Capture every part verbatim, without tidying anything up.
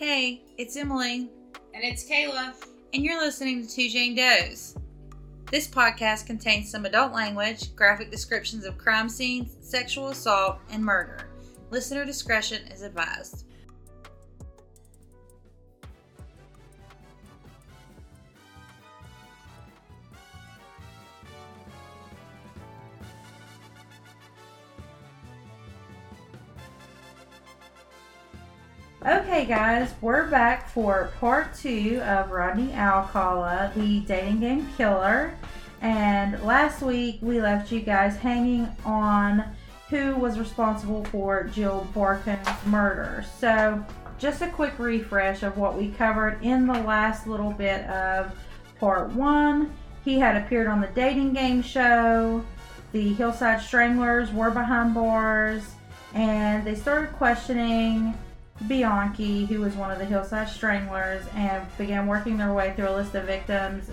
Hey, it's Emily. And it's Kayla. And you're listening to Two Jane Does. This podcast contains some adult language, graphic descriptions of crime scenes, sexual assault, and murder. Listener discretion is advised. Okay guys, we're back for part two of Rodney Alcala, the Dating Game Killer. And last week we left you guys hanging on who was responsible for Jill Barkham's murder. So just a quick refresh of what we covered in the last little bit of part one. He had appeared on the Dating Game show. The Hillside Stranglers were behind bars and they started questioning Bianchi, who was one of the Hillside Stranglers, and began working their way through a list of victims.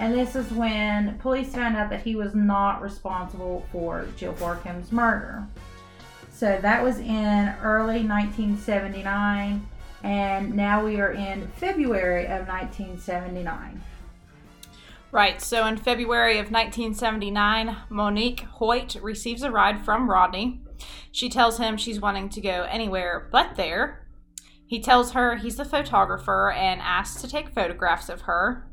And this is when police found out that he was not responsible for Jill Barkham's murder. So that was in early nineteen seventy-nine, and now we are in February of nineteen seventy-nine. Right, so in February of nineteen seventy-nine, Monique Hoyt receives a ride from Rodney. She tells him she's wanting to go anywhere but there. He tells her he's the photographer and asks to take photographs of her.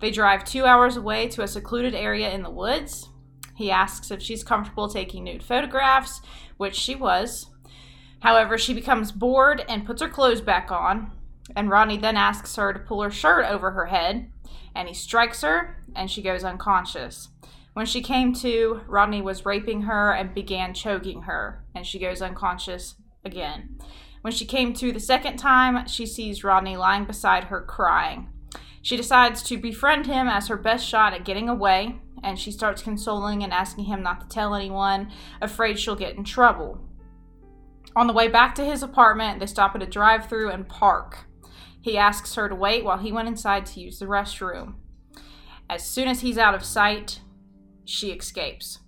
They drive two hours away to a secluded area in the woods. He asks if she's comfortable taking nude photographs, which she was. However, she becomes bored and puts her clothes back on, and Rodney then asks her to pull her shirt over her head, and he strikes her, and she goes unconscious. When she came to, Rodney was raping her and began choking her, and she goes unconscious again. When she came to the second time, she sees Rodney lying beside her crying. She decides to befriend him as her best shot at getting away, and she starts consoling and asking him not to tell anyone, afraid she'll get in trouble. On the way back to his apartment, they stop at a drive-thru and park. He asks her to wait while he went inside to use the restroom. As soon as he's out of sight, she escapes.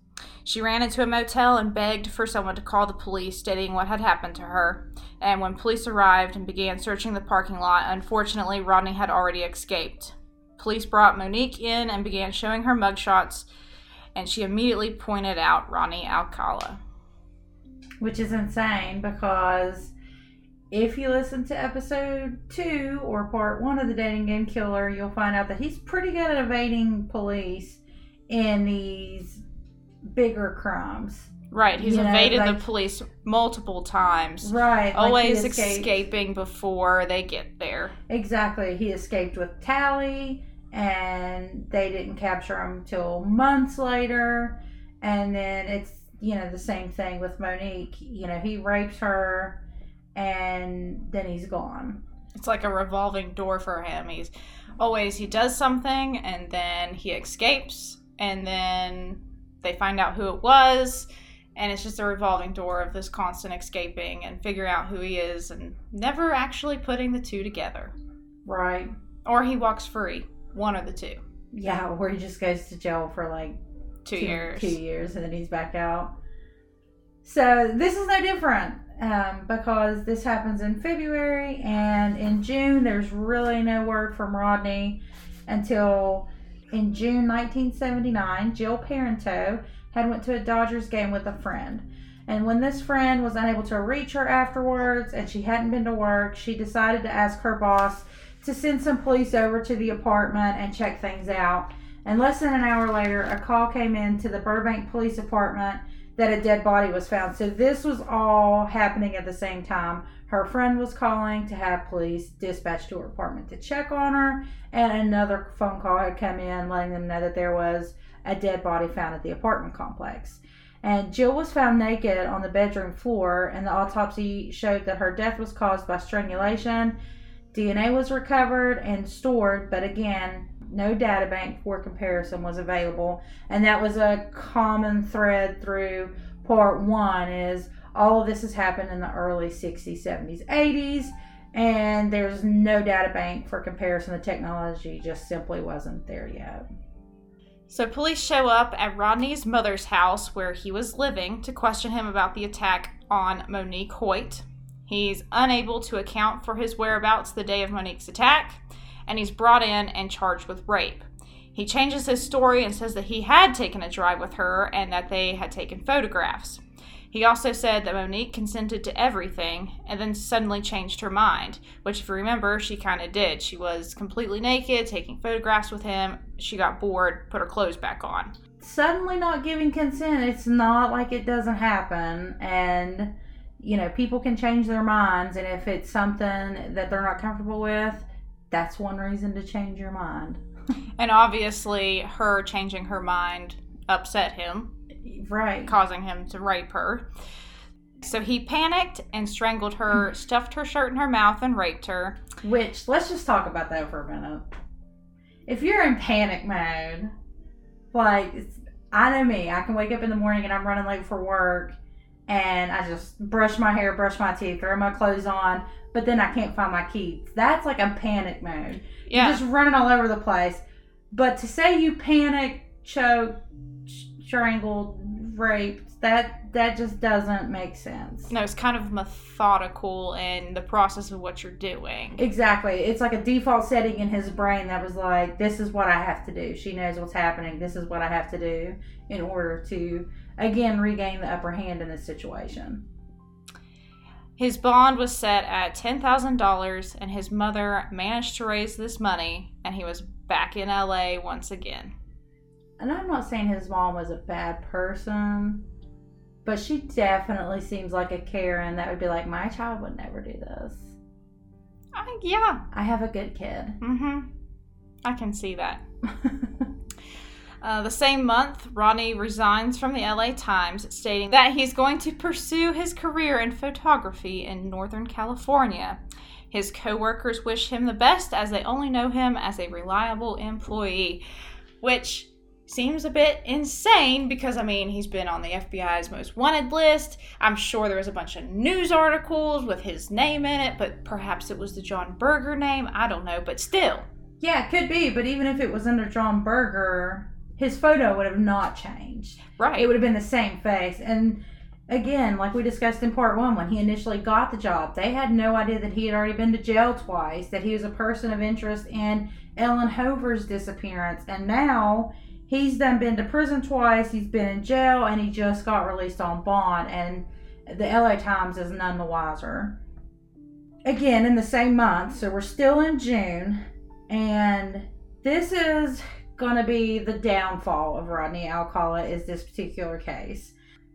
She ran into a motel and begged for someone to call the police, stating what had happened to her. And when police arrived and began searching the parking lot, unfortunately, Rodney had already escaped. Police brought Monique in and began showing her mugshots, and she immediately pointed out Rodney Alcala. Which is insane, because if you listen to episode two or part one of the Dating Game Killer, you'll find out that he's pretty good at evading police in these bigger crimes. Right, he's you know, evaded like, the police multiple times. Right. Always like escaping before they get there. Exactly. He escaped with Tali, and they didn't capture him till months later. And then it's, you know, the same thing with Monique. You know, he rapes her, and then he's gone. It's like a revolving door for him. He's always, he does something, and then he escapes, and then they find out who it was, and it's just a revolving door of this constant escaping and figuring out who he is and never actually putting the two together. Right. Or he walks free. One of the two. Yeah, or he just goes to jail for like two, two years. Two years, and then he's back out. So this is no different. Um, because this happens in February, and in June there's really no word from Rodney until in June nineteen seventy-nine, Jill Parenteau had went to a Dodgers game with a friend, and when this friend was unable to reach her afterwards and she hadn't been to work, she decided to ask her boss to send some police over to the apartment and check things out. And less than an hour later, a call came in to the Burbank Police Department that a dead body was found. So this was all happening at the same time. Her friend was calling to have police dispatched to her apartment to check on her, and another phone call had come in letting them know that there was a dead body found at the apartment complex. And Jill was found naked on the bedroom floor, and the autopsy showed that her death was caused by strangulation. D N A was recovered and stored, but again, no data bank for comparison was available, and that was a common thread through part one, is all of this has happened in the early sixties, seventies, eighties, and there's no data bank for comparison. The technology just simply wasn't there yet. So police show up at Rodney's mother's house where he was living to question him about the attack on Monique Hoyt. He's unable to account for his whereabouts the day of Monique's attack, and he's brought in and charged with rape. He changes his story and says that he had taken a drive with her and that they had taken photographs. He also said that Monique consented to everything and then suddenly changed her mind, which, if you remember, she kind of did. She was completely naked, taking photographs with him. She got bored, put her clothes back on. Suddenly not giving consent, it's not like it doesn't happen. And, you know, people can change their minds. And if it's something that they're not comfortable with, that's one reason to change your mind. And obviously, her changing her mind upset him. Right. Causing him to rape her. So he panicked and strangled her, stuffed her shirt in her mouth, and raped her. Which, let's just talk about that for a minute. If you're in panic mode, like, I know me. I can wake up in the morning and I'm running late for work, and I just brush my hair, brush my teeth, throw my clothes on, but then I can't find my keys. That's like a panic mode. Yeah. You're just running all over the place. But to say you panic, choke, strangled, raped, that that just doesn't make sense. No, it's kind of methodical in the process of what you're doing. Exactly. It's like a default setting in his brain that was like, this is what I have to do. She knows what's happening. This is what I have to do in order to, again, regain the upper hand in this situation. His bond was set at ten thousand dollars, and his mother managed to raise this money, and he was back in L A once again. And I'm not saying his mom was a bad person, but she definitely seems like a Karen that would be like, my child would never do this. Uh, yeah. I have a good kid. Mm-hmm. I can see that. uh, the same month, Rodney resigns from the L A Times, stating that he's going to pursue his career in photography in Northern California. His coworkers wish him the best, as they only know him as a reliable employee, which seems a bit insane because, I mean, he's been on the F B I's most wanted list. I'm sure there was a bunch of news articles with his name in it, but perhaps it was the John Berger name. I don't know, but still. Yeah, it could be, but even if it was under John Berger, his photo would have not changed. Right. It would have been the same face. And again, like we discussed in part one, when he initially got the job, they had no idea that he had already been to jail twice, that he was a person of interest in Ellen Hoover's disappearance, and now he's done been to prison twice, he's been in jail, and he just got released on bond, and the L A Times is none the wiser. Again, in the same month, so we're still in June, and this is going to be the downfall of Rodney Alcala, is this particular case.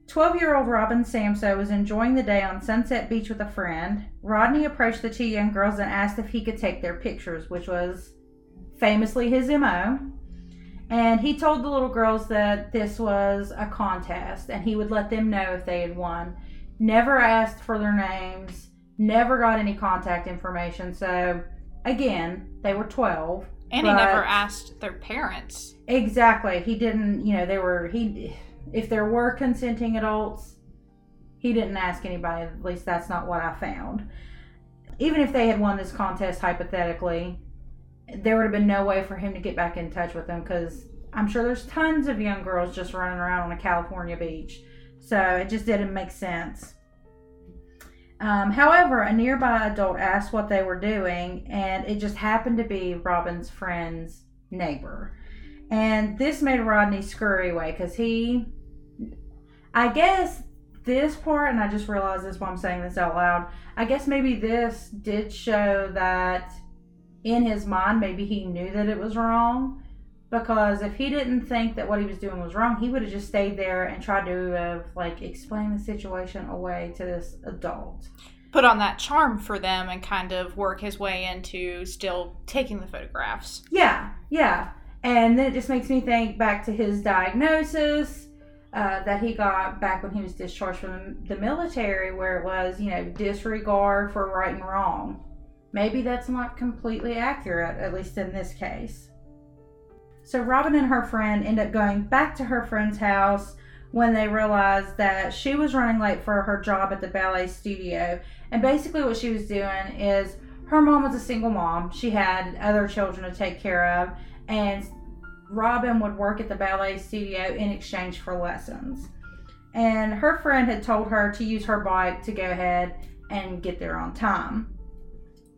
twelve-year-old Robin Samsoe was enjoying the day on Sunset Beach with a friend. Rodney approached the two young girls and asked if he could take their pictures, which was famously his M O, and he told the little girls that this was a contest and he would let them know if they had won. Never asked for their names, never got any contact information. So, again, they were twelve. And he never asked their parents. Exactly. He didn't, you know, they were, he, if there were consenting adults, he didn't ask anybody. At least that's not what I found. Even if they had won this contest, hypothetically, there would have been no way for him to get back in touch with them, because I'm sure there's tons of young girls just running around on a California beach. So it just didn't make sense. Um, however, a nearby adult asked what they were doing, and it just happened to be Robin's friend's neighbor. And this made Rodney scurry away, because he, I guess this part, and I just realized this while I'm saying this out loud, I guess maybe this did show that in his mind, maybe he knew that it was wrong, because if he didn't think that what he was doing was wrong, he would have just stayed there and tried to uh, like explain the situation away to this adult. Put on that charm for them and kind of work his way into still taking the photographs. Yeah, yeah. And then it just makes me think back to his diagnosis uh, that he got back when he was discharged from the military, where it was, you know, disregard for right and wrong. Maybe that's not completely accurate, at least in this case. So Robin and her friend end up going back to her friend's house when they realized that she was running late for her job at the ballet studio. And basically what she was doing is, her mom was a single mom. She had other children to take care of. And Robin would work at the ballet studio in exchange for lessons. And her friend had told her to use her bike to go ahead and get there on time.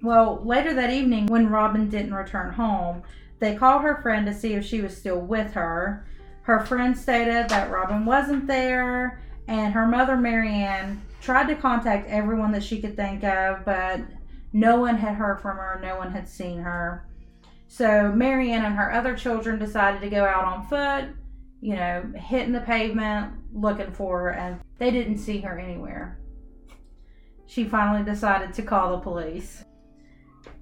Well, later that evening, when Robin didn't return home, they called her friend to see if she was still with her. Her friend stated that Robin wasn't there, and her mother, Marianne, tried to contact everyone that she could think of, but no one had heard from her, no one had seen her. So Marianne and her other children decided to go out on foot, you know, hitting the pavement, looking for her, and they didn't see her anywhere. She finally decided to call the police.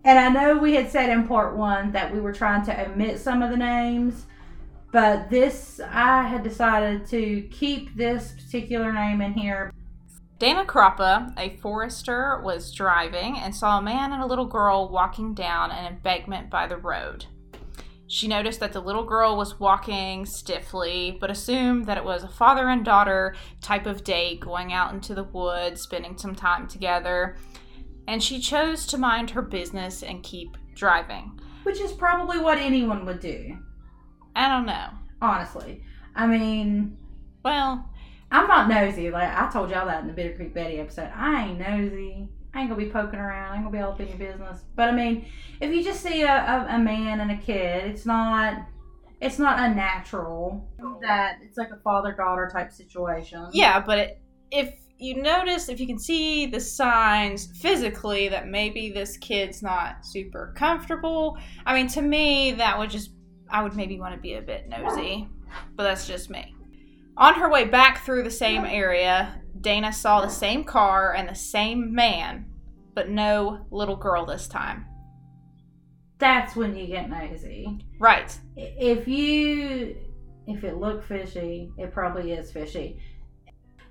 And I know we had said in part one that we were trying to omit some of the names, but this, I had decided to keep this particular name in here. Dana Crappa, a forester, was driving and saw a man and a little girl walking down an embankment by the road. She noticed that the little girl was walking stiffly, but assumed that it was a father and daughter type of date going out into the woods, spending some time together. And she chose to mind her business and keep driving. Which is probably what anyone would do. I don't know. Honestly. I mean... Well... I'm not nosy. Like, I told y'all that in the Bitter Creek Betty episode. I ain't nosy. I ain't gonna be poking around. I ain't gonna be all up in your business. But, I mean, if you just see a, a, a man and a kid, it's not... It's not unnatural that it's like a father-daughter type situation. Yeah, but it, if... you notice, if you can see the signs physically, that maybe this kid's not super comfortable. I mean, to me, that would just, I would maybe want to be a bit nosy, but that's just me. On her way back through the same area, Dana saw the same car and the same man, but no little girl this time. That's when you get nosy. Right. If you, if it looked fishy, it probably is fishy.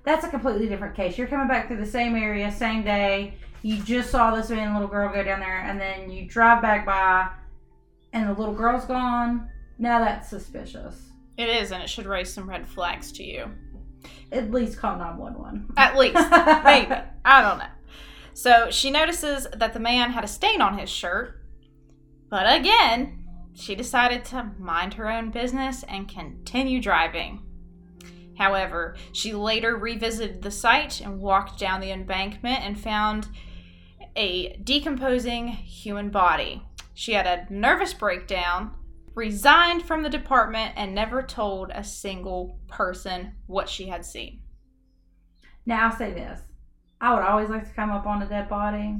That's a completely different case. You're coming back through the same area, same day. You just saw this man and little girl go down there, and then you drive back by, and the little girl's gone. Now that's suspicious. It is, and it should raise some red flags to you. At least call nine one one. At least. Maybe. I don't know. So she notices that the man had a stain on his shirt, but again, she decided to mind her own business and continue driving. However, she later revisited the site and walked down the embankment and found a decomposing human body. She had a nervous breakdown, resigned from the department, and never told a single person what she had seen. Now, I'll say this. I would always like to come up on a dead body,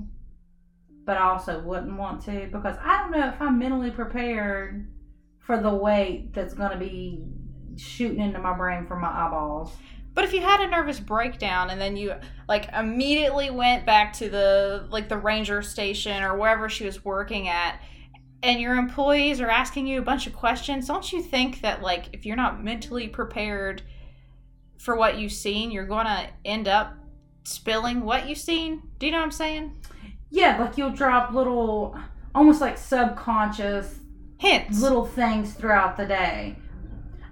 but I also wouldn't want to because I don't know if I'm mentally prepared for the weight that's going to be shooting into my brain from my eyeballs. But if you had a nervous breakdown and then you like immediately went back to the like the ranger station or wherever she was working at, and your employees are asking you a bunch of questions, don't you think that like if you're not mentally prepared for what you've seen, you're gonna end up spilling what you've seen? Do you know what I'm saying? Yeah, like you'll drop little almost like subconscious hints, little things throughout the day.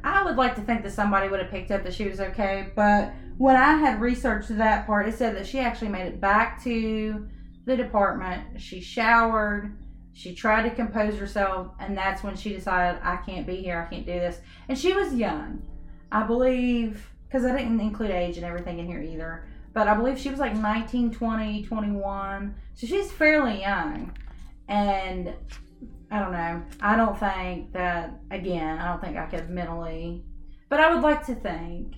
I would like to think that somebody would have picked up that she was okay, but when I had researched that part, it said that she actually made it back to the department. She showered, she tried to compose herself, and that's when she decided, I can't be here, I can't do this. And she was young, I believe, because I didn't include age and everything in here either, but I believe she was like nineteen, twenty, twenty-one, so she's fairly young, and... I don't know. I don't think that, again, I don't think I could mentally, but I would like to think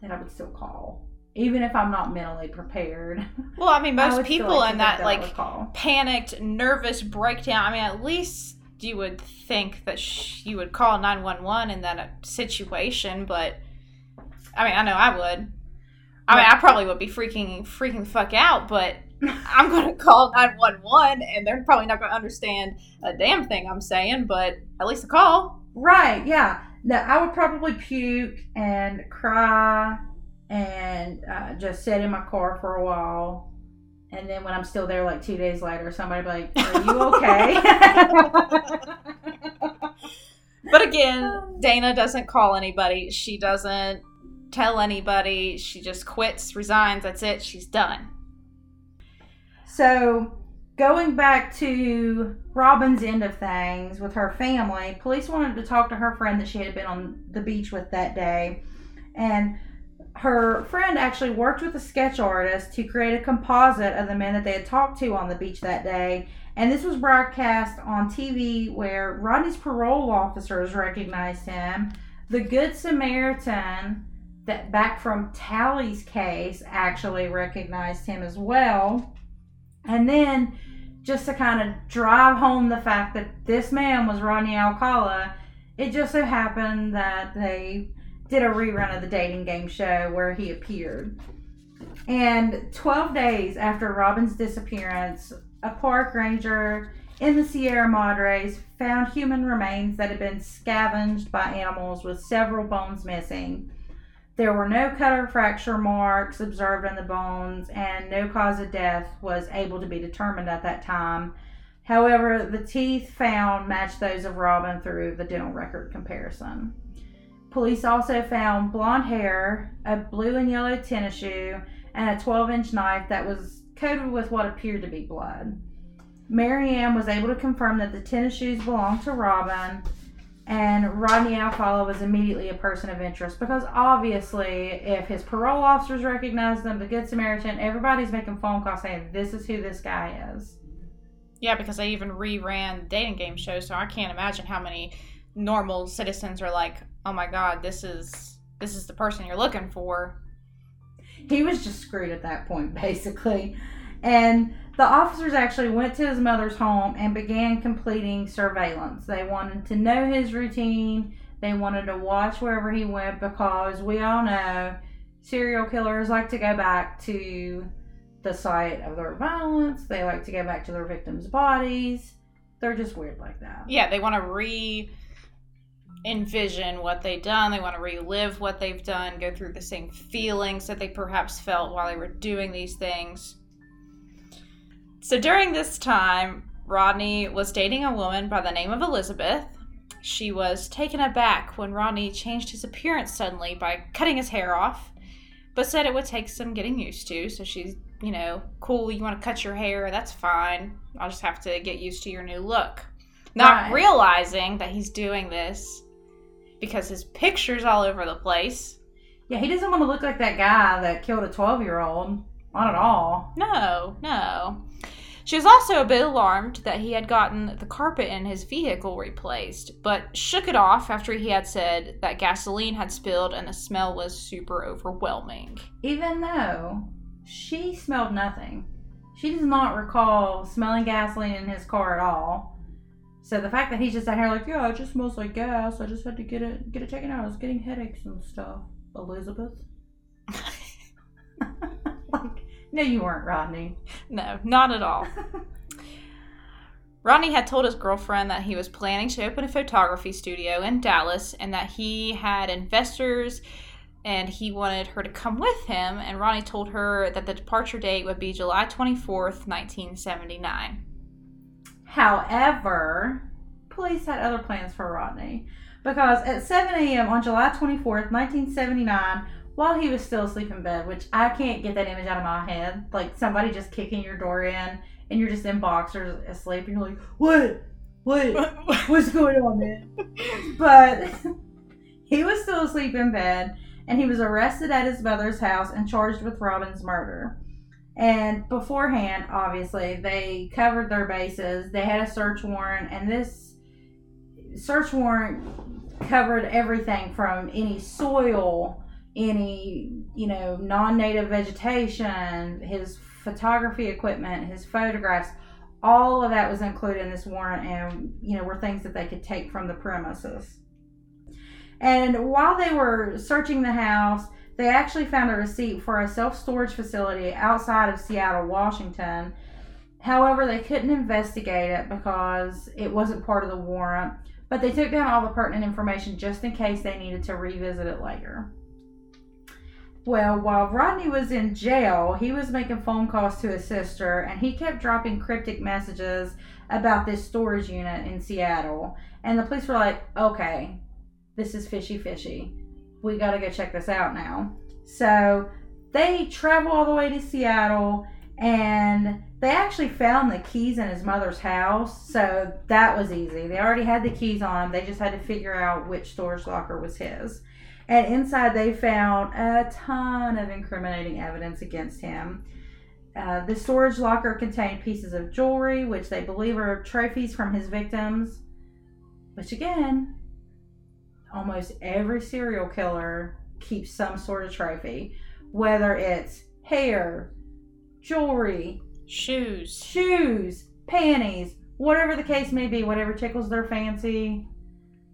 that I would still call, even if I'm not mentally prepared. Well, I mean, most I people like in that, that like, panicked, nervous breakdown, I mean, at least you would think that sh- you would call nine one one in that situation, but, I mean, I know I would. I mean, I probably would be freaking, freaking the fuck out, but... I'm going to call nine one one, and they're probably not going to understand a damn thing I'm saying, but at least a call. Right, yeah. No, I would probably puke and cry and uh, just sit in my car for a while, and then when I'm still there like two days later, somebody would be like, are you okay? But again, Dana doesn't call anybody. She doesn't tell anybody. She just quits, resigns. That's it. She's done. So, going back to Robin's end of things with her family, police wanted to talk to her friend that she had been on the beach with that day. And her friend actually worked with a sketch artist to create a composite of the men that they had talked to on the beach that day. And this was broadcast on T V where Rodney's parole officers recognized him. The Good Samaritan, that back from Tali's case, actually recognized him as well. And then, just to kind of drive home the fact that this man was Rodney Alcala, it just so happened that they did a rerun of the dating game show where he appeared. And twelve days after Robin's disappearance, a park ranger in the Sierra Madres found human remains that had been scavenged by animals, with several bones missing. There were no cut or fracture marks observed in the bones, and no cause of death was able to be determined at that time. However, the teeth found matched those of Robin through the dental record comparison. Police also found blonde hair, a blue and yellow tennis shoe, and a twelve-inch knife that was coated with what appeared to be blood. Mary Ann was able to confirm that the tennis shoes belonged to Robin, and Rodney Alcala was immediately a person of interest, because obviously if his parole officers recognize them, the Good Samaritan, everybody's making phone calls saying this is who this guy is. Yeah, because they even reran the dating game show, so I can't imagine how many normal citizens are like, oh my God, this is this is the person you're looking for. He was just screwed at that point, basically. And the officers actually went to his mother's home and began completing surveillance. They wanted to know his routine. They wanted to watch wherever he went, because we all know serial killers like to go back to the site of their violence. They like to go back to their victims' bodies. They're just weird like that. Yeah, they want to re-envision what they've done. They want to relive what they've done, go through the same feelings that they perhaps felt while they were doing these things. So during this time, Rodney was dating a woman by the name of Elizabeth. She was taken aback when Rodney changed his appearance suddenly by cutting his hair off, but said it would take some getting used to. So she's, you know, cool, you want to cut your hair? That's fine. I'll just have to get used to your new look. Not realizing that he's doing this because his picture's all over the place. Yeah, he doesn't want to look like that guy that killed a twelve-year-old. Not at all. No, no. She was also a bit alarmed that he had gotten the carpet in his vehicle replaced, but shook it off after he had said that gasoline had spilled and the smell was super overwhelming. Even though she smelled nothing. She does not recall smelling gasoline in his car at all. So the fact that he's just out here like, yeah, it just smells like gas. I just had to get it get it taken out. I was getting headaches and stuff. Elizabeth. No, you weren't, Rodney. No, not at all. Rodney had told his girlfriend that he was planning to open a photography studio in Dallas and that he had investors and he wanted her to come with him. And Rodney told her that the departure date would be July twenty-fourth, nineteen seventy-nine. However, police had other plans for Rodney, because at seven a.m. on July twenty-fourth, nineteen seventy-nine, while he was still asleep in bed, which I can't get that image out of my head, like somebody just kicking your door in and you're just in boxers asleep and you're like, what? What? What's going on, man? But he was still asleep in bed, and he was arrested at his mother's house and charged with Robin's murder. And beforehand, obviously, they covered their bases. They had a search warrant, and this search warrant covered everything from any soil, any, you know, non-native vegetation, his photography equipment, his photographs, all of that was included in this warrant, and, you know, were things that they could take from the premises. And while they were searching the house, they actually found a receipt for a self-storage facility outside of Seattle, Washington. However, they couldn't investigate it because it wasn't part of the warrant, but they took down all the pertinent information just in case they needed to revisit it later. Well, while Rodney was in jail, he was making phone calls to his sister, and he kept dropping cryptic messages about this storage unit in Seattle. And the police were like, okay, this is fishy, fishy. We got to go check this out now. So they travel all the way to Seattle, and they actually found the keys in his mother's house. So that was easy. They already had the keys on him. They just had to figure out which storage locker was his. And inside they found a ton of incriminating evidence against him. Uh, the storage locker contained pieces of jewelry, which they believe are trophies from his victims. Which again, almost every serial killer keeps some sort of trophy. Whether it's hair, jewelry, shoes, shoes, panties, whatever the case may be, whatever tickles their fancy.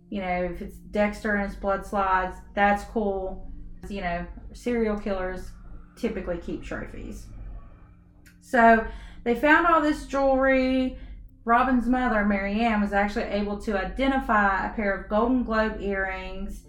You know, if it's Dexter and his blood slides, that's cool. You know, serial killers typically keep trophies. So they found all this jewelry. Robin's mother, Mary Ann, was actually able to identify a pair of Golden Globe earrings,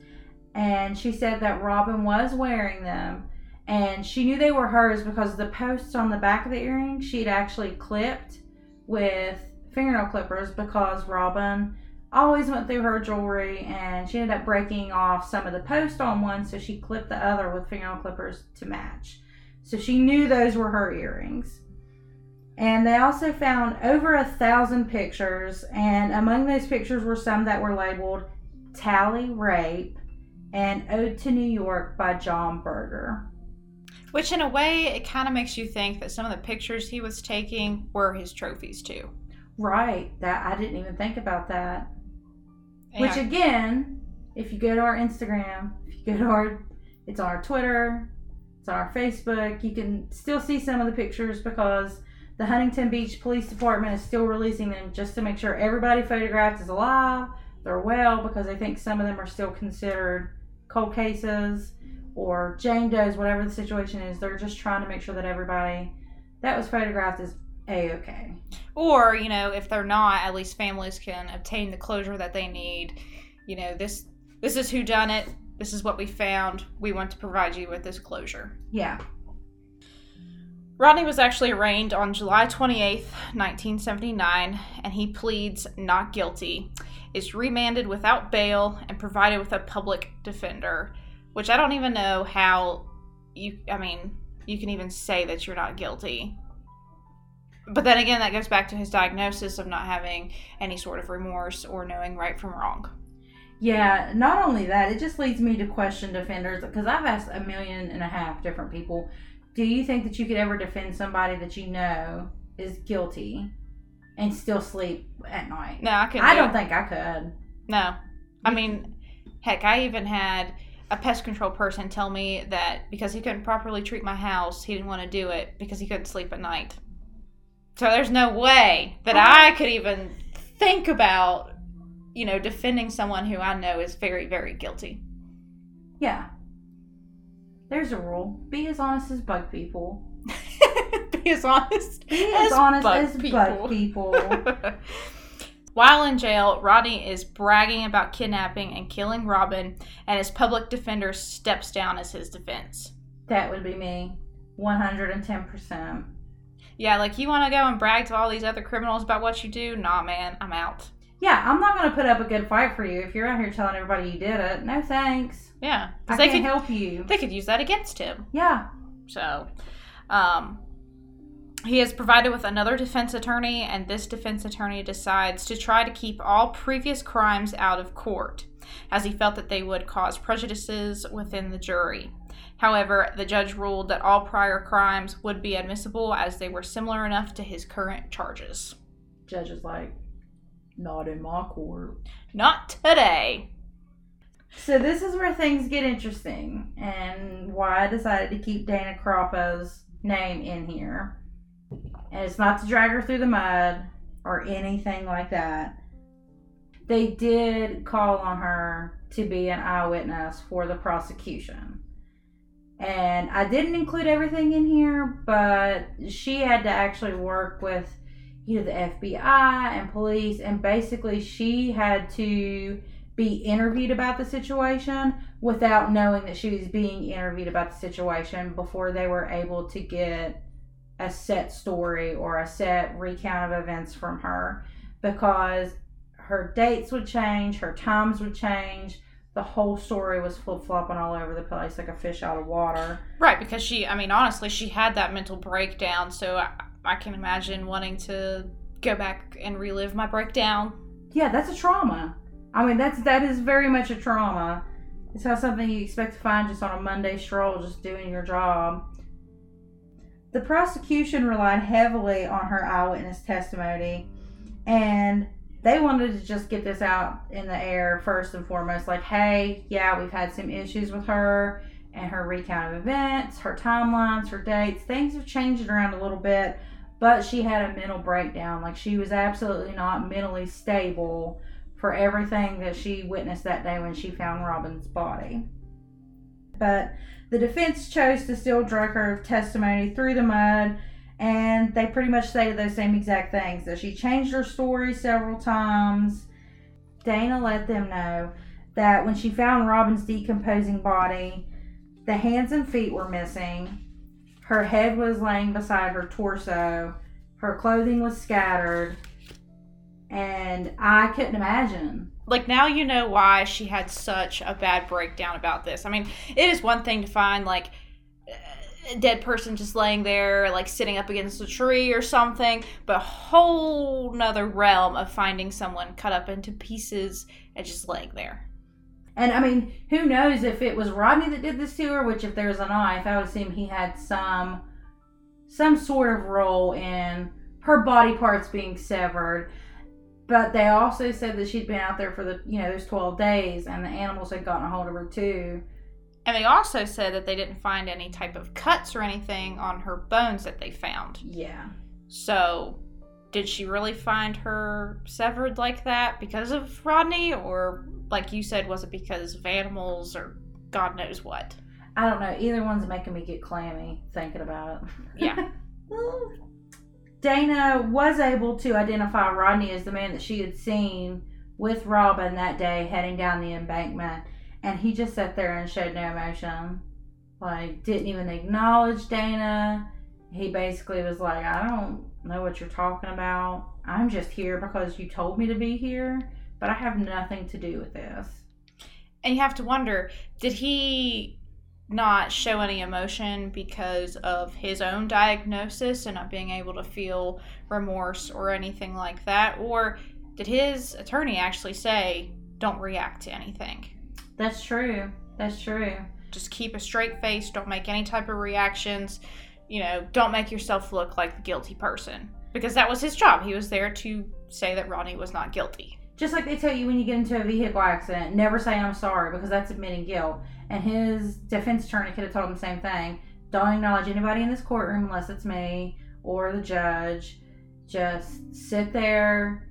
and she said that Robin was wearing them, and she knew they were hers because the posts on the back of the earrings she'd actually clipped with fingernail clippers, because Robin always went through her jewelry and she ended up breaking off some of the posts on one, so she clipped the other with fingernail clippers to match. So she knew those were her earrings. And they also found over a thousand pictures, and among those pictures were some that were labeled Tally Rape and Ode to New York by John Berger. Which in a way, it kind of makes you think that some of the pictures he was taking were his trophies too. Right. That I didn't even think about that. Yeah. Which again, if you go to our Instagram, if you go to our, it's on our Twitter, it's on our Facebook, you can still see some of the pictures because the Huntington Beach Police Department is still releasing them just to make sure everybody photographed is alive, they're well, because they think some of them are still considered cold cases or Jane Doe's, whatever the situation is. They're just trying to make sure that everybody that was photographed is A-okay. Or, you know, if they're not, at least families can obtain the closure that they need. You know, this this is who done it. This is what we found. We want to provide you with this closure. Yeah. Rodney was actually arraigned on July twenty-eighth, nineteen seventy-nine, and he pleads not guilty, is remanded without bail, and provided with a public defender, which I don't even know how you, I mean, you can even say that you're not guilty. But then again, that goes back to his diagnosis of not having any sort of remorse or knowing right from wrong. Yeah, not only that, it just leads me to question defenders, because I've asked a million and a half different people, do you think that you could ever defend somebody that you know is guilty and still sleep at night? No, I couldn't. I don't think I could. No. I mean, heck, I even had a pest control person tell me that because he couldn't properly treat my house, he didn't want to do it because he couldn't sleep at night. So there's no way that I could even think about, you know, defending someone who I know is very, very guilty. Yeah. There's a rule. Be as honest as bug people. Be as honest Be as, as honest bug as people. bug people. While in jail, Rodney is bragging about kidnapping and killing Robin, and his public defender steps down as his defense. That would be me. one hundred ten percent. Yeah, like, you want to go and brag to all these other criminals about what you do? Nah, man, I'm out. Yeah, I'm not going to put up a good fight for you if you're out here telling everybody you did it. No thanks. Yeah. I they can't could, help you. They could use that against him. Yeah. So, um, he is provided with another defense attorney, and this defense attorney decides to try to keep all previous crimes out of court, as he felt that they would cause prejudices within the jury. However, the judge ruled that all prior crimes would be admissible as they were similar enough to his current charges. Judge is like, not in my court. Not today. So this is where things get interesting and why I decided to keep Dana Crappa's name in here. And it's not to drag her through the mud or anything like that. They did call on her to be an eyewitness for the prosecution. And I didn't include everything in here, but she had to actually work with, you know, the F B I and police, and basically she had to be interviewed about the situation without knowing that she was being interviewed about the situation before they were able to get a set story or a set recount of events from her, because her dates would change, her times would change. The whole story was flip-flopping all over the place like a fish out of water. Right, because she, I mean, honestly, she had that mental breakdown, so I, I can imagine wanting to go back and relive my breakdown. Yeah, that's a trauma. I mean, that's that is very much a trauma It's not something you expect to find just on a Monday stroll, just doing your job. The prosecution relied heavily on her eyewitness testimony, and they wanted to just get this out in the air first and foremost. Like, hey, yeah, we've had some issues with her and her recount of events, her timelines, her dates. Things have changed around a little bit, but she had a mental breakdown. Like, she was absolutely not mentally stable for everything that she witnessed that day when she found Robin's body. But the defense chose to still drag her testimony through the mud, and they pretty much stated those same exact things, that she changed her story several times. Dana let them know that when she found Robin's decomposing body, the hands and feet were missing, her head was laying beside her torso, her clothing was scattered, and I couldn't imagine. Like, now you know why she had such a bad breakdown about this. I mean, it is one thing to find, like, a dead person just laying there, like, sitting up against a tree or something, but a whole nother realm of finding someone cut up into pieces and just laying there. And, I mean, who knows if it was Rodney that did this to her, which, if there's a knife, I would assume he had some, some sort of role in her body parts being severed. But they also said that she'd been out there for the, you know, those twelve days, and the animals had gotten a hold of her too. And they also said that they didn't find any type of cuts or anything on her bones that they found. Yeah. So, did she really find her severed like that because of Rodney? Or, like you said, was it because of animals or God knows what? I don't know. Either one's making me get clammy thinking about it. Yeah. Dana was able to identify Rodney as the man that she had seen with Robin that day heading down the embankment, and he just sat there and showed no emotion. Like, didn't even acknowledge Dana. He basically was like, I don't know what you're talking about. I'm just here because you told me to be here, but I have nothing to do with this. And you have to wonder, did he not show any emotion because of his own diagnosis and not being able to feel remorse or anything like that? Or did his attorney actually say, don't react to anything? That's true. That's true. Just keep a straight face. Don't make any type of reactions. You know, don't make yourself look like the guilty person. Because that was his job. He was there to say that Rodney was not guilty. Just like they tell you when you get into a vehicle accident, never say I'm sorry, because that's admitting guilt. And his defense attorney could have told him the same thing. Don't acknowledge anybody in this courtroom unless it's me or the judge. Just sit there.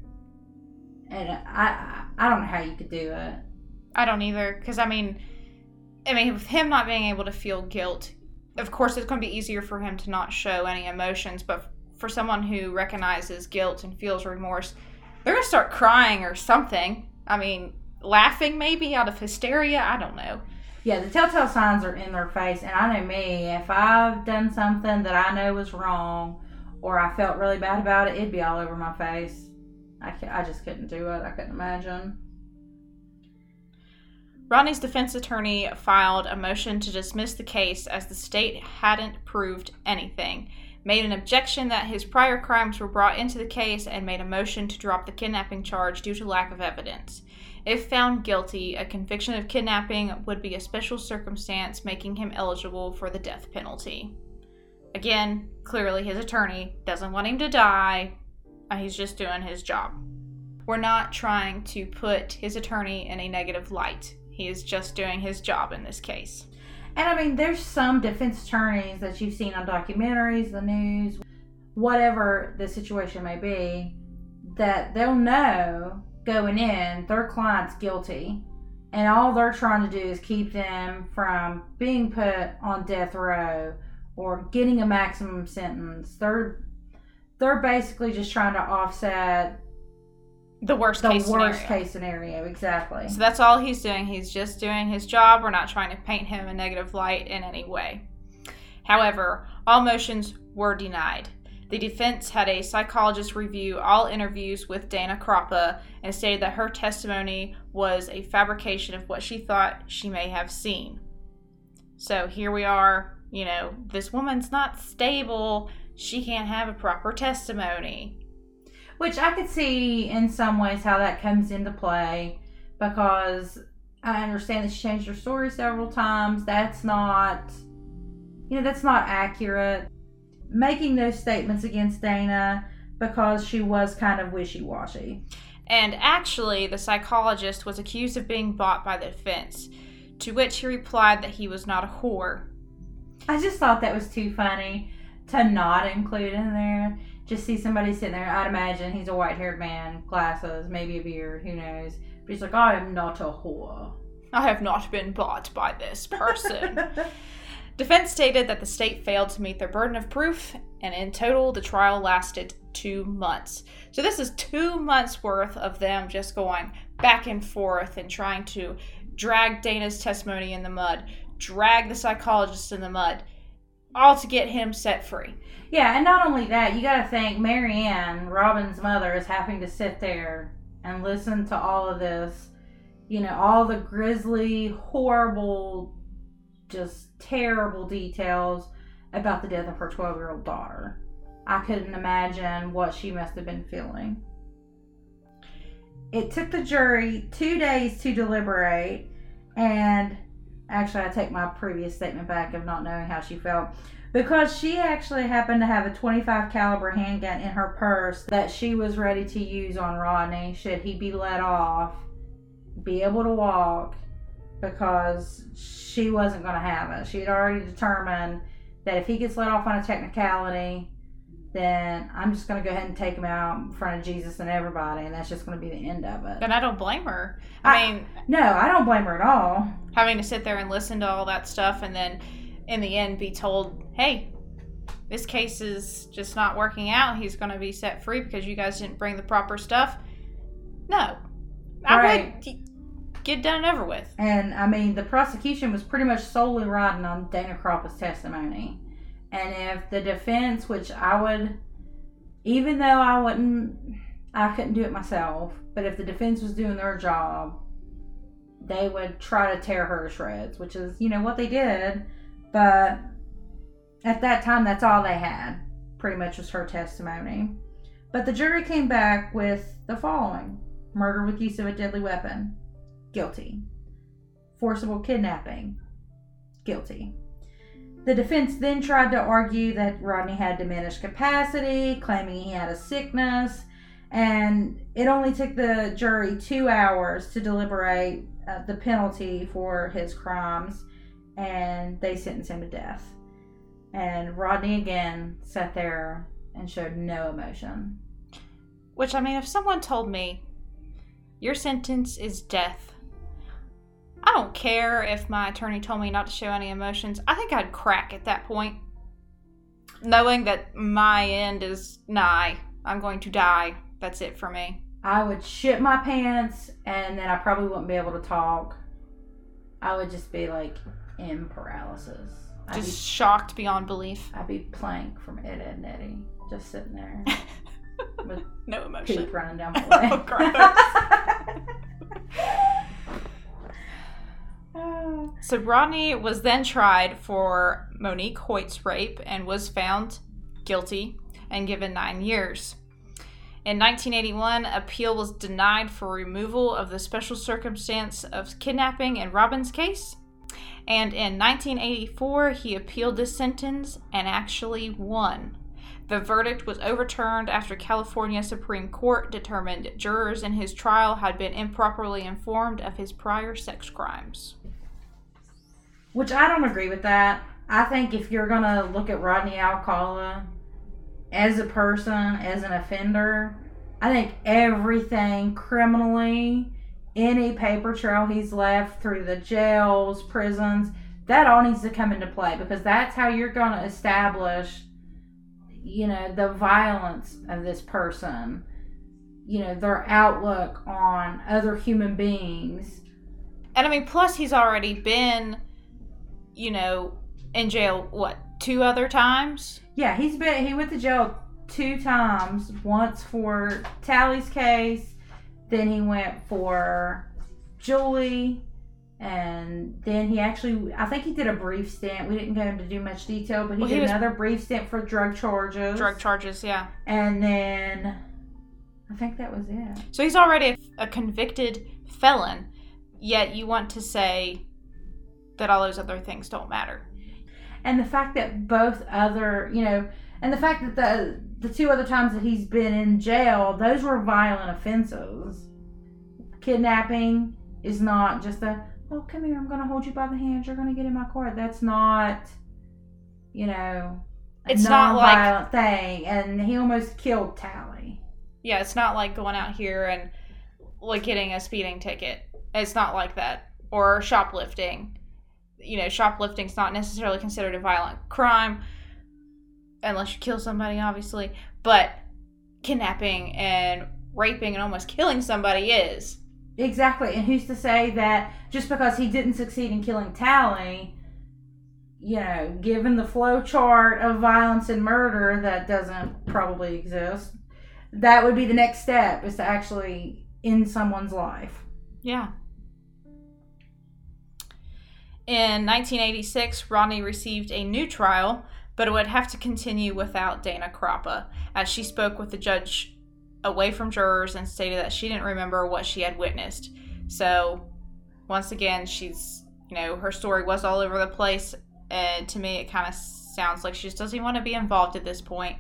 And I I don't know how you could do it. I don't either. Because, I mean, I mean, with him not being able to feel guilt, of course it's going to be easier for him to not show any emotions. But for someone who recognizes guilt and feels remorse, they're going to start crying or something. I mean, laughing maybe out of hysteria. I don't know. Yeah, the telltale signs are in their face. And I know me, if I've done something that I know was wrong or I felt really bad about it, it'd be all over my face. I, I just couldn't do it. I couldn't imagine. Rodney's defense attorney filed a motion to dismiss the case as the state hadn't proved anything, made an objection that his prior crimes were brought into the case, and made a motion to drop the kidnapping charge due to lack of evidence. If found guilty, a conviction of kidnapping would be a special circumstance making him eligible for the death penalty. Again, clearly his attorney doesn't want him to die. He's just doing his job. We're not trying to put his attorney in a negative light. He is just doing his job in this case. And, I mean, there's some defense attorneys that you've seen on documentaries, the news, whatever the situation may be, that they'll know going in their client's guilty, and all they're trying to do is keep them from being put on death row or getting a maximum sentence. They're they're basically just trying to offset The worst the case scenario. The worst case scenario, exactly. So that's all he's doing. He's just doing his job. We're not trying to paint him a negative light in any way. However, all motions were denied. The defense had a psychologist review all interviews with Dana Crappa and stated that her testimony was a fabrication of what she thought she may have seen. So here we are, you know, this woman's not stable. She can't have a proper testimony. Which I could see in some ways how that comes into play, because I understand that she changed her story several times. That's not, you know, that's not accurate. Making those statements against Dana because she was kind of wishy-washy. And actually, the psychologist was accused of being bought by the defense, to which he replied that he was not a whore. I just thought that was too funny to not include in there. Just see somebody sitting there. I'd imagine he's a white-haired man, glasses, maybe a beard, who knows. But he's like, I am not a whore. I have not been bought by this person. Defense stated that the state failed to meet their burden of proof, and in total, the trial lasted two months. So this is two months worth of them just going back and forth and trying to drag Dana's testimony in the mud, drag the psychologist in the mud, all to get him set free. Yeah, and not only that, you gotta think Marianne, Robin's mother, is having to sit there and listen to all of this, you know, all the grisly, horrible, just terrible details about the death of her twelve-year-old daughter. I couldn't imagine what she must have been feeling. It took the jury two days to deliberate, and actually I take my previous statement back of not knowing how she felt, because she actually happened to have a twenty-five caliber handgun in her purse that she was ready to use on Rodney should he be let off, be able to walk, because she wasn't going to have it. She had already determined that if he gets let off on a technicality, then I'm just going to go ahead and take him out in front of Jesus and everybody, and that's just going to be the end of it. And I don't blame her. I, I mean... No, I don't blame her at all. Having to sit there and listen to all that stuff and then, in the end, be told, hey, this case is just not working out. He's going to be set free because you guys didn't bring the proper stuff. No. I right. would... Get done and over with. And, I mean, the prosecution was pretty much solely riding on Dana Crappa's testimony. And if the defense, which I would, even though I wouldn't, I couldn't do it myself, but if the defense was doing their job, they would try to tear her to shreds, which is, you know, what they did. But at that time, that's all they had, pretty much, was her testimony. But the jury came back with the following. Murder with use of a deadly weapon. Guilty. Forcible kidnapping. Guilty. The defense then tried to argue that Rodney had diminished capacity, claiming he had a sickness, and it only took the jury two hours to deliberate uh, the penalty for his crimes, and they sentenced him to death. And Rodney again sat there and showed no emotion. Which, I mean, if someone told me, your sentence is death, I don't care if my attorney told me not to show any emotions. I think I'd crack at that point. Knowing that my end is nigh. I'm going to die. That's it for me. I would shit my pants, and then I probably wouldn't be able to talk. I would just be, like, in paralysis. I'd just be shocked beyond belief. I'd be Plank from Ed, Ed, and Eddie. Just sitting there. With no emotion. Poop running down my leg. Oh, gross. So Rodney was then tried for Monique Hoyt's rape and was found guilty and given nine years. In nineteen eighty-one, appeal was denied for removal of the special circumstance of kidnapping in Robin's case. And in nineteen eighty-four, he appealed this sentence and actually won. The verdict was overturned after California Supreme Court determined jurors in his trial had been improperly informed of his prior sex crimes. Which I don't agree with that. I think if you're going to look at Rodney Alcala as a person, as an offender, I think everything criminally, any paper trail he's left through the jails, prisons, that all needs to come into play, because that's how you're going to establish, you know, the violence of this person, you know, their outlook on other human beings. And I mean, plus he's already been, you know, in jail, what, two other times? Yeah, he's been, he went to jail two times, once for Tali's case, then he went for Julie, and then he actually, I think he did a brief stint. We didn't go into too much detail, but he well, did he was, another brief stint for drug charges. Drug charges, yeah. And then, I think that was it. So he's already a, a convicted felon, yet you want to say that all those other things don't matter. And the fact that both other, you know, and the fact that the the two other times that he's been in jail, those were violent offenses. Kidnapping is not just a, oh, come here, I'm going to hold you by the hand, you're going to get in my car. That's not, you know, a it's non-violent not like, thing. And he almost killed Tali. Yeah, it's not like going out here and, like, getting a speeding ticket. It's not like that. Or shoplifting. You know, shoplifting's not necessarily considered a violent crime, unless you kill somebody, obviously. But kidnapping and raping and almost killing somebody is. Exactly. And who's to say that just because he didn't succeed in killing Tali, you know, given the flow chart of violence and murder that doesn't probably exist, that would be the next step, is to actually end someone's life. Yeah. In nineteen eighty-six, Rodney received a new trial, but it would have to continue without Dana Crappa, as she spoke with the judge away from jurors and stated that she didn't remember what she had witnessed. So, once again, she's, you know, her story was all over the place, and to me it kind of sounds like she just doesn't want to be involved at this point.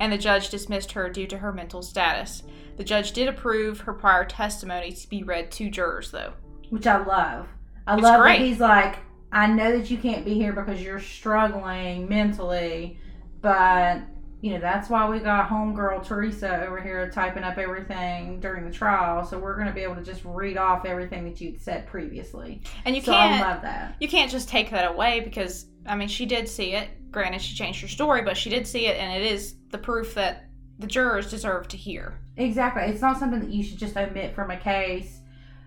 And the judge dismissed her due to her mental status. The judge did approve her prior testimony to be read to jurors, though. Which I love. I it's love great. That he's like, I know that you can't be here because you're struggling mentally, but, you know, that's why we got homegirl Teresa over here typing up everything during the trial, so we're going to be able to just read off everything that you'd said previously. And you so can't, I love that. You can't just take that away because, I mean, she did see it. Granted, she changed her story, but she did see it, and it is the proof that the jurors deserve to hear. Exactly. It's not something that you should just omit from a case,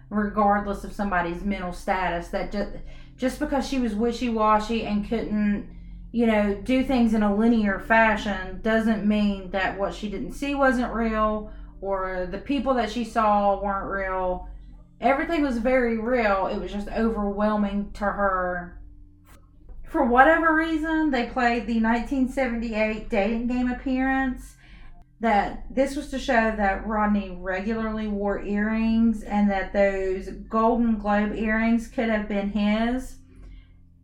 regardless of somebody's mental status. That just, just because she was wishy-washy and couldn't, you know, do things in a linear fashion doesn't mean that what she didn't see wasn't real, or the people that she saw weren't real. Everything was very real. It was just overwhelming to her. For whatever reason, they played the nineteen seventy-eight dating game appearance. That this was to show that Rodney regularly wore earrings and that those Golden Globe earrings could have been his.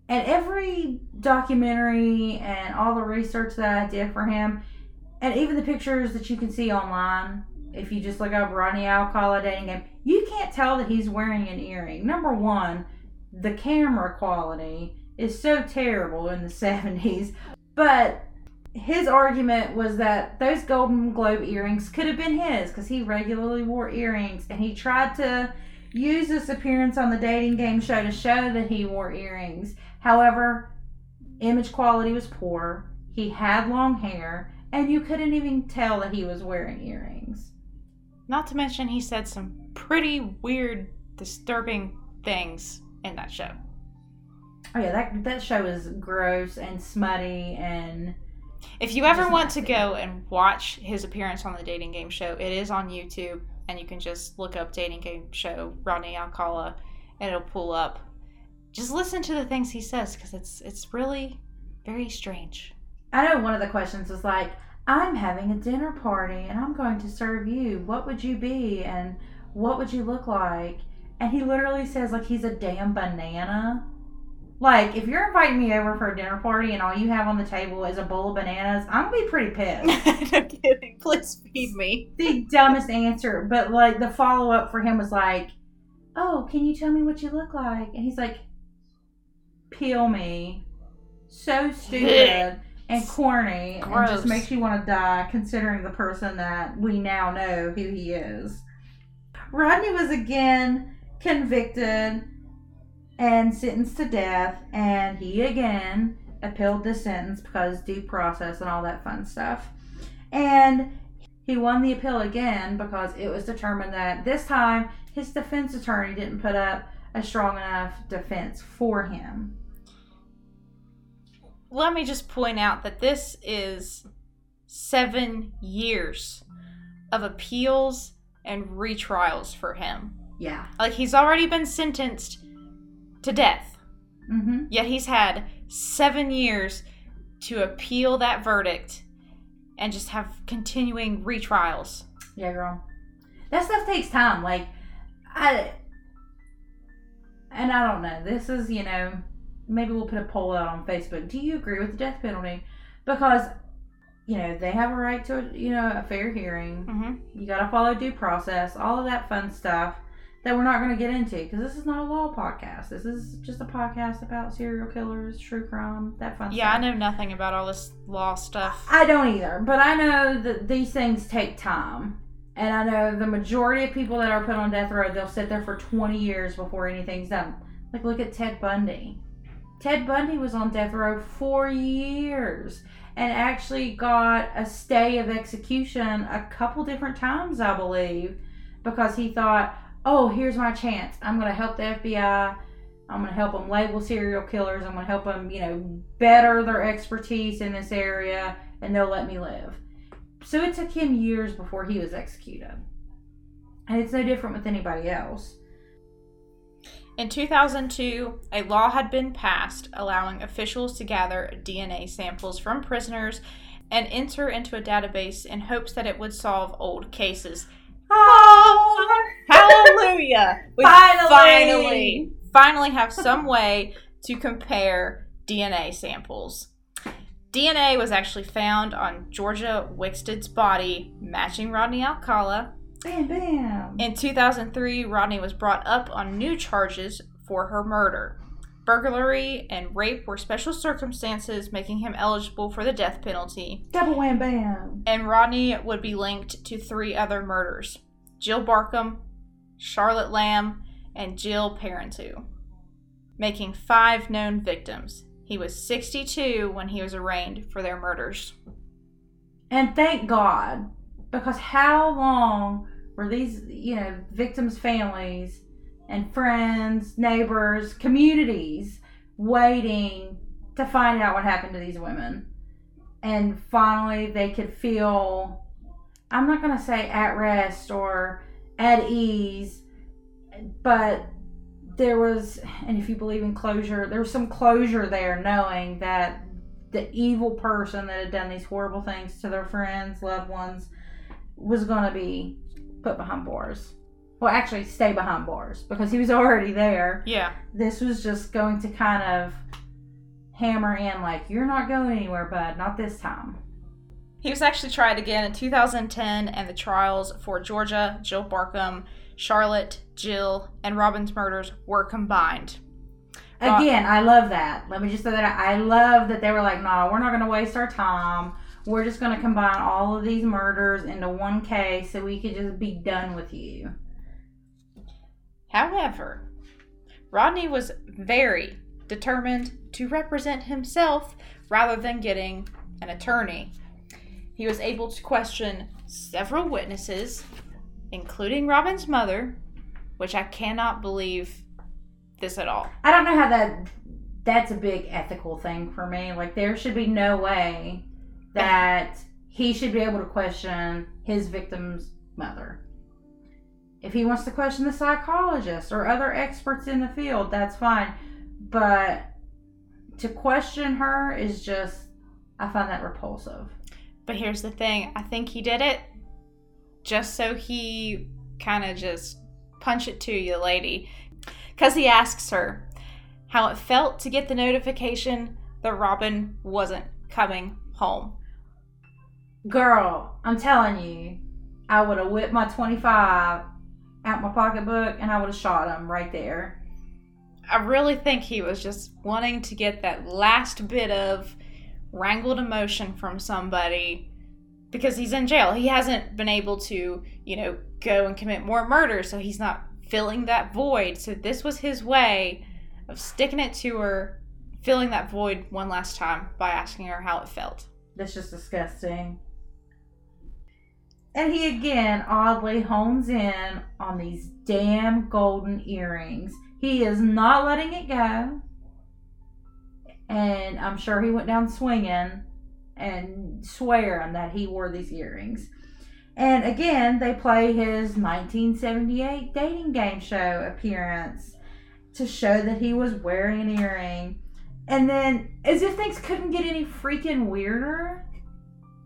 And every documentary and all the research that I did for him, and even the pictures that you can see online, if you just look up Rodney Alcala dating game, you can't tell that he's wearing an earring. Number one, the camera quality is so terrible in the seventies. But his argument was that those Golden Globe earrings could have been his because he regularly wore earrings, and he tried to use this appearance on the dating game show to show that he wore earrings. However, image quality was poor, he had long hair, and you couldn't even tell that he was wearing earrings. Not to mention he said some pretty weird, disturbing things in that show. Oh yeah, that that show is gross and smutty, and if you ever want to go and watch his appearance on the dating game show, it is on YouTube, and you can just look up dating game show Rodney Alcala, and it'll pull up. Just listen to the things he says, because it's it's really very strange. I know one of the questions was like, "I'm having a dinner party, and I'm going to serve you. What would you be, and what would you look like?" And he literally says like he's a damn banana. Like, if you're inviting me over for a dinner party and all you have on the table is a bowl of bananas, I'm going to be pretty pissed. No kidding. Please feed me. The dumbest answer. But, like, the follow-up for him was like, oh, can you tell me what you look like? And he's like, peel me. So stupid and corny. Gross. And just makes you want to die, considering the person that we now know who he is. Rodney was again convicted and sentenced to death, and he again appealed the sentence because due process and all that fun stuff. And he won the appeal again because it was determined that this time his defense attorney didn't put up a strong enough defense for him. Let me just point out that this is seven years of appeals and retrials for him. Yeah. Like, he's already been sentenced to death. Mm-hmm. Yet he's had seven years to appeal that verdict and just have continuing retrials. Yeah, girl. That stuff takes time. Like, I And I don't know. This is, you know, maybe we'll put a poll out on Facebook. Do you agree with the death penalty? Because, you know, they have a right to, you know, a fair hearing. Mm-hmm. You got to follow due process, all of that fun stuff that we're not going to get into because this is not a law podcast. This is just a podcast about serial killers, true crime, that fun yeah, stuff. Yeah, I know nothing about all this law stuff. I don't either, but I know that these things take time. And I know the majority of people that are put on death row, they'll sit there for twenty years before anything's done. Like, look at Ted Bundy. Ted Bundy was on death row for years and actually got a stay of execution a couple different times, I believe, because he thought, oh, here's my chance. I'm going to help the F B I. I'm going to help them label serial killers. I'm going to help them, you know, better their expertise in this area, and they'll let me live. So it took him years before he was executed. And it's no different with anybody else. In two thousand two, a law had been passed allowing officials to gather D N A samples from prisoners and enter into a database in hopes that it would solve old cases. Oh! Hallelujah! We finally! finally, finally have some way to compare D N A samples. D N A was actually found on Georgia Wixted's body, matching Rodney Alcala. Bam, bam. In two thousand three, Rodney was brought up on new charges for her murder. Burglary and rape were special circumstances, making him eligible for the death penalty. Double wham, bam. And Rodney would be linked to three other murders: Jill Barkham, Charlotte Lamb, and Jill Parenteau, making five known victims. He was sixty-two when he was arraigned for their murders. And thank God, because how long were these, you know, victims' families and friends, neighbors, communities waiting to find out what happened to these women? And finally they could feel, I'm not going to say at rest or at ease, but there was, and if you believe in closure, there was some closure there, knowing that the evil person that had done these horrible things to their friends, loved ones, was going to be put behind bars. Well, actually stay behind bars, because he was already there. Yeah. This was just going to kind of hammer in, like, you're not going anywhere, bud. Not this time. He was actually tried again in two thousand ten, and the trials for Georgia, Jill Barkham, Charlotte, Jill, and Robin's murders were combined. Again, I love that. Let me just say that. I love that they were like, no, nah, we're not going to waste our time. We're just going to combine all of these murders into one case so we could just be done with you. However, Rodney was very determined to represent himself rather than getting an attorney. He was able to question several witnesses, including Robin's mother, which I cannot believe this at all. I don't know how that, that's a big ethical thing for me. Like, there should be no way that he should be able to question his victim's mother. If he wants to question the psychologist or other experts in the field, that's fine. But to question her is just, I find that repulsive. But here's the thing. I think he did it just so he kind of just punch it to you, lady. Because he asks her how it felt to get the notification that Robin wasn't coming home. Girl, I'm telling you, I would have whipped my twenty-five out my pocketbook and I would have shot him right there. I really think he was just wanting to get that last bit of wrangled emotion from somebody, because he's in jail. He hasn't been able to, you know, go and commit more murders, so he's not filling that void. So this was his way of sticking it to her, filling that void one last time by asking her how it felt. That's just disgusting. And he again oddly hones in on these damn golden earrings. He is not letting it go. And I'm sure he went down swinging and swearing that he wore these earrings. And again, they play his nineteen seventy-eight dating game show appearance to show that he was wearing an earring. And then, as if things couldn't get any freaking weirder,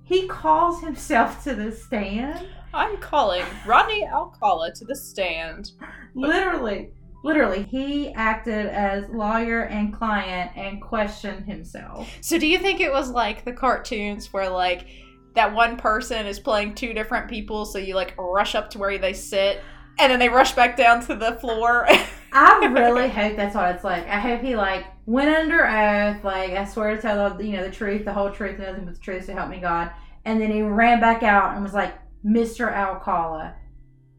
he calls himself to the stand. I'm calling Rodney Alcala to the stand. Literally. Literally, he acted as lawyer and client and questioned himself. So do you think it was like the cartoons where, like, that one person is playing two different people, so you, like, rush up to where they sit, and then they rush back down to the floor? I really hope that's what it's like. I hope he, like, went under oath, like, I swear to tell, you know, the truth, the whole truth, nothing but the truth, so help me God. And then he ran back out and was like, Mister Alcala,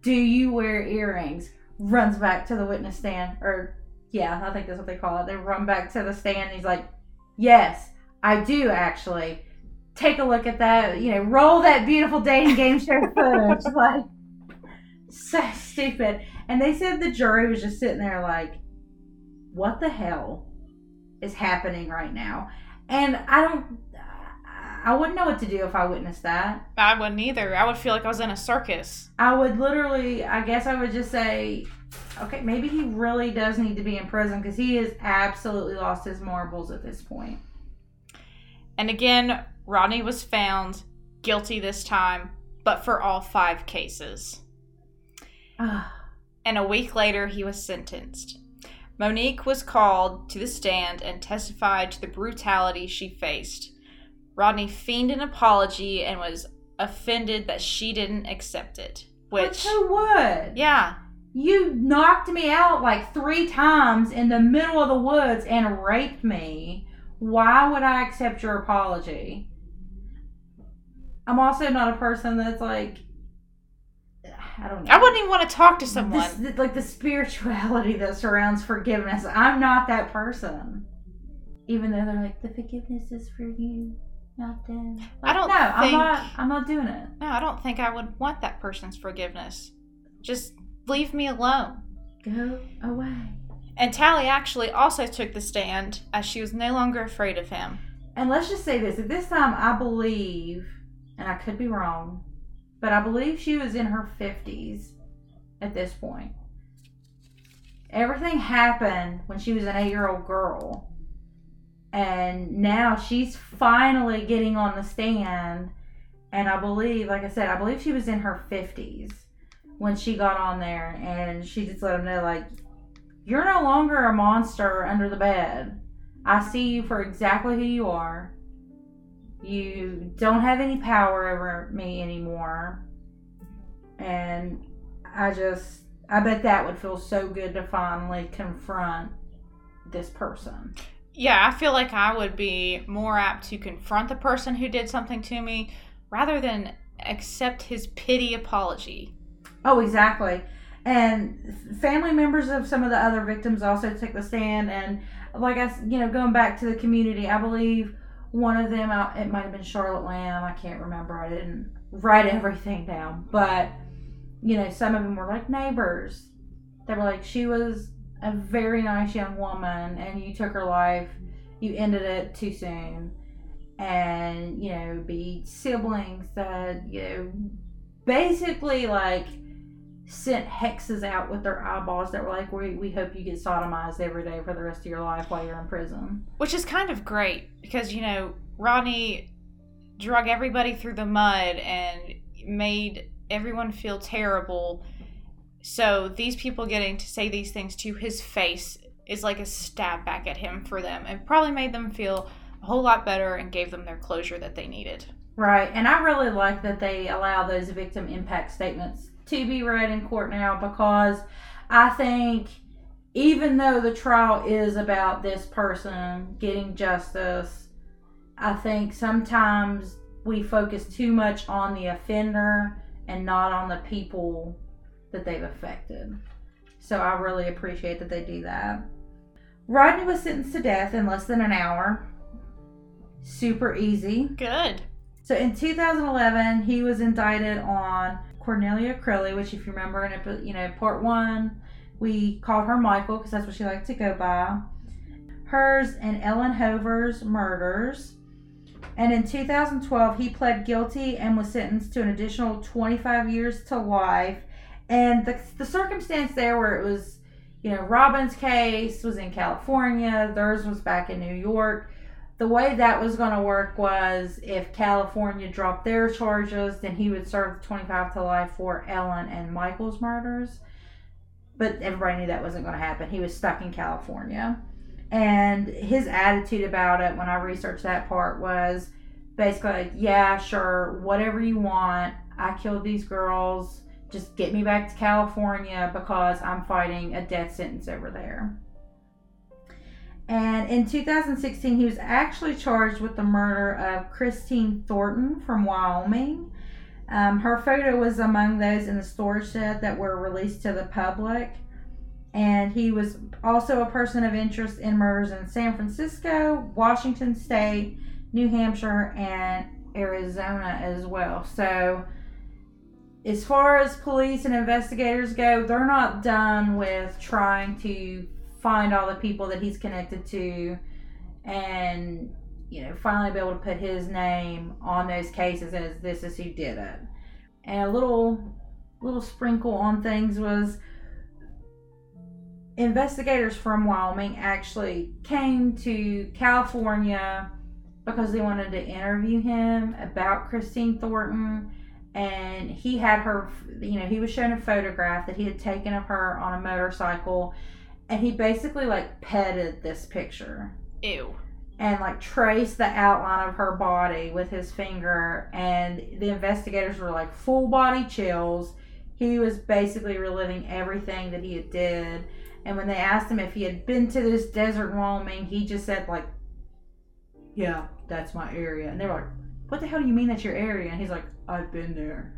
do you wear earrings? Runs back to the witness stand, or, yeah, I think that's what they call it. They run back to the stand, and he's like, yes, I do, actually. Take a look at that, you know, roll that beautiful dating game show footage. Like, so stupid. And they said the jury was just sitting there like, what the hell is happening right now? And I don't, I wouldn't know what to do if I witnessed that. I wouldn't either. I would feel like I was in a circus. I would literally, I guess I would just say, okay, maybe he really does need to be in prison, because he has absolutely lost his marbles at this point. And again, Rodney was found guilty this time, but for all five cases. And a week later, he was sentenced. Monique was called to the stand and testified to the brutality she faced. Rodney feigned an apology and was offended that she didn't accept it. Which, who would? Yeah. You knocked me out like three times in the middle of the woods and raped me. Why would I accept your apology? I'm also not a person that's like, I don't know. I wouldn't even want to talk to someone. This, like, the spirituality that surrounds forgiveness. I'm not that person. Even though they're like, the forgiveness is for you. Nothing. Like, I don't no, think... I'm not, I'm not doing it. No, I don't think I would want that person's forgiveness. Just leave me alone. Go away. And Tali actually also took the stand, as she was no longer afraid of him. And let's just say this. At this time, I believe, and I could be wrong, but I believe she was in her fifties at this point. Everything happened when she was an eight-year-old girl. And now she's finally getting on the stand, and I believe, like I said, I believe she was in her fifties when she got on there, and she just let them know, like, you're no longer a monster under the bed. I see you for exactly who you are. You don't have any power over me anymore. And I just, I bet that would feel so good to finally confront this person. Yeah, I feel like I would be more apt to confront the person who did something to me rather than accept his pity apology. Oh, exactly. And family members of some of the other victims also took the stand. And like I, you know, going back to the community, I believe one of them, it might have been Charlotte Lamb. I can't remember. I didn't write everything down. But, you know, some of them were like neighbors. They were like, she was a very nice young woman, and you took her life, you ended it too soon. And, you know, be siblings that, you know, basically, like, sent hexes out with their eyeballs that were like, we, we hope you get sodomized every day for the rest of your life while you're in prison. Which is kind of great, because, you know, Rodney drug everybody through the mud and made everyone feel terrible. So these people getting to say these things to his face is like a stab back at him for them. It probably made them feel a whole lot better and gave them their closure that they needed. Right. And I really like that they allow those victim impact statements to be read in court now, because I think even though the trial is about this person getting justice, I think sometimes we focus too much on the offender and not on the people that they've affected. So I really appreciate that they do that. Rodney was sentenced to death in less than an hour. Super easy. Good. So in two thousand eleven, he was indicted on Cornelia Crilly, which, if you remember, in you know part one, we called her Michael because that's what she liked to go by. Hers and Ellen Hover's murders. And in two thousand twelve, he pled guilty and was sentenced to an additional twenty-five years to life. And the, the circumstance there where it was, you know, Robin's case was in California, theirs was back in New York. The way that was going to work was if California dropped their charges, then he would serve twenty-five to life for Ellen and Michael's murders. but everybody knew that wasn't going to happen. He was stuck in California. And his attitude about it when I researched that part was basically like, yeah, sure, whatever you want. I killed these girls. Just get me back to California because I'm fighting a death sentence over there. And in two thousand sixteen, he was actually charged with the murder of Christine Thornton from Wyoming. Um, her photo was among those in the storage shed that were released to the public. And he was also a person of interest in murders in San Francisco, Washington State, New Hampshire, and Arizona as well. So, as far as police and investigators go, they're not done with trying to find all the people that he's connected to and, you know, finally be able to put his name on those cases as this is who did it. And a little, little sprinkle on things was investigators from Wyoming actually came to California because they wanted to interview him about Christine Thornton, and he had her, you know, he was shown a photograph that he had taken of her on a motorcycle, and he basically like petted this picture. Ew. And like traced the outline of her body with his finger, and the investigators were like full body chills. He was basically reliving everything that he had did. And when they asked him if he had been to this desert in Wyoming, he just said like, yeah, that's my area. And they were like, what the hell do you mean that's your area? And he's like, I've been there.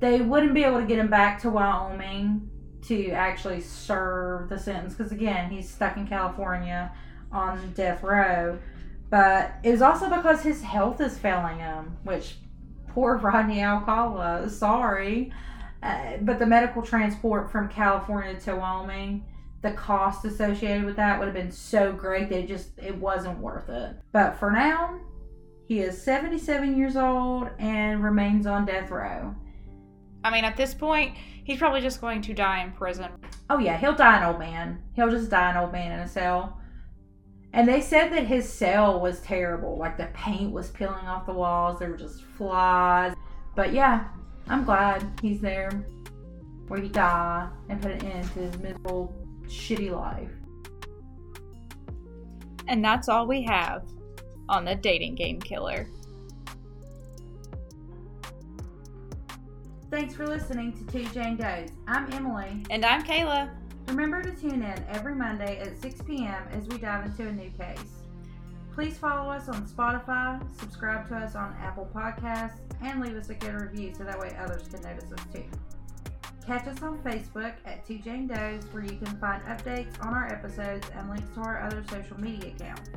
They wouldn't be able to get him back to Wyoming to actually serve the sentence because, again, he's stuck in California on death row. But it was also because his health is failing him, which poor Rodney Alcala, sorry. Uh, but the medical transport from California to Wyoming, the cost associated with that would have been so great that it just, it wasn't worth it. But for now, he is seventy-seven years old and remains on death row. I mean, at this point, he's probably just going to die in prison. Oh, yeah. He'll die an old man. He'll just die an old man in a cell. And they said that his cell was terrible. Like, the paint was peeling off the walls. There were just flies. But, yeah, I'm glad he's there where he died and put an end to his miserable, shitty life. And that's all we have on the Dating Game Killer. Thanks for listening to Two Jane Does. I'm Emily. And I'm Kayla. Remember to tune in every Monday at six p.m. as we dive into a new case. Please follow us on Spotify, subscribe to us on Apple Podcasts, and leave us a good review so that way others can notice us too. Catch us on Facebook at Two Jane Does, where you can find updates on our episodes and links to our other social media accounts.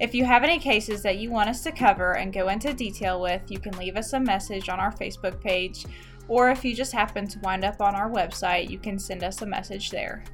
If you have any cases that you want us to cover and go into detail with, you can leave us a message on our Facebook page, or if you just happen to wind up on our website, you can send us a message there.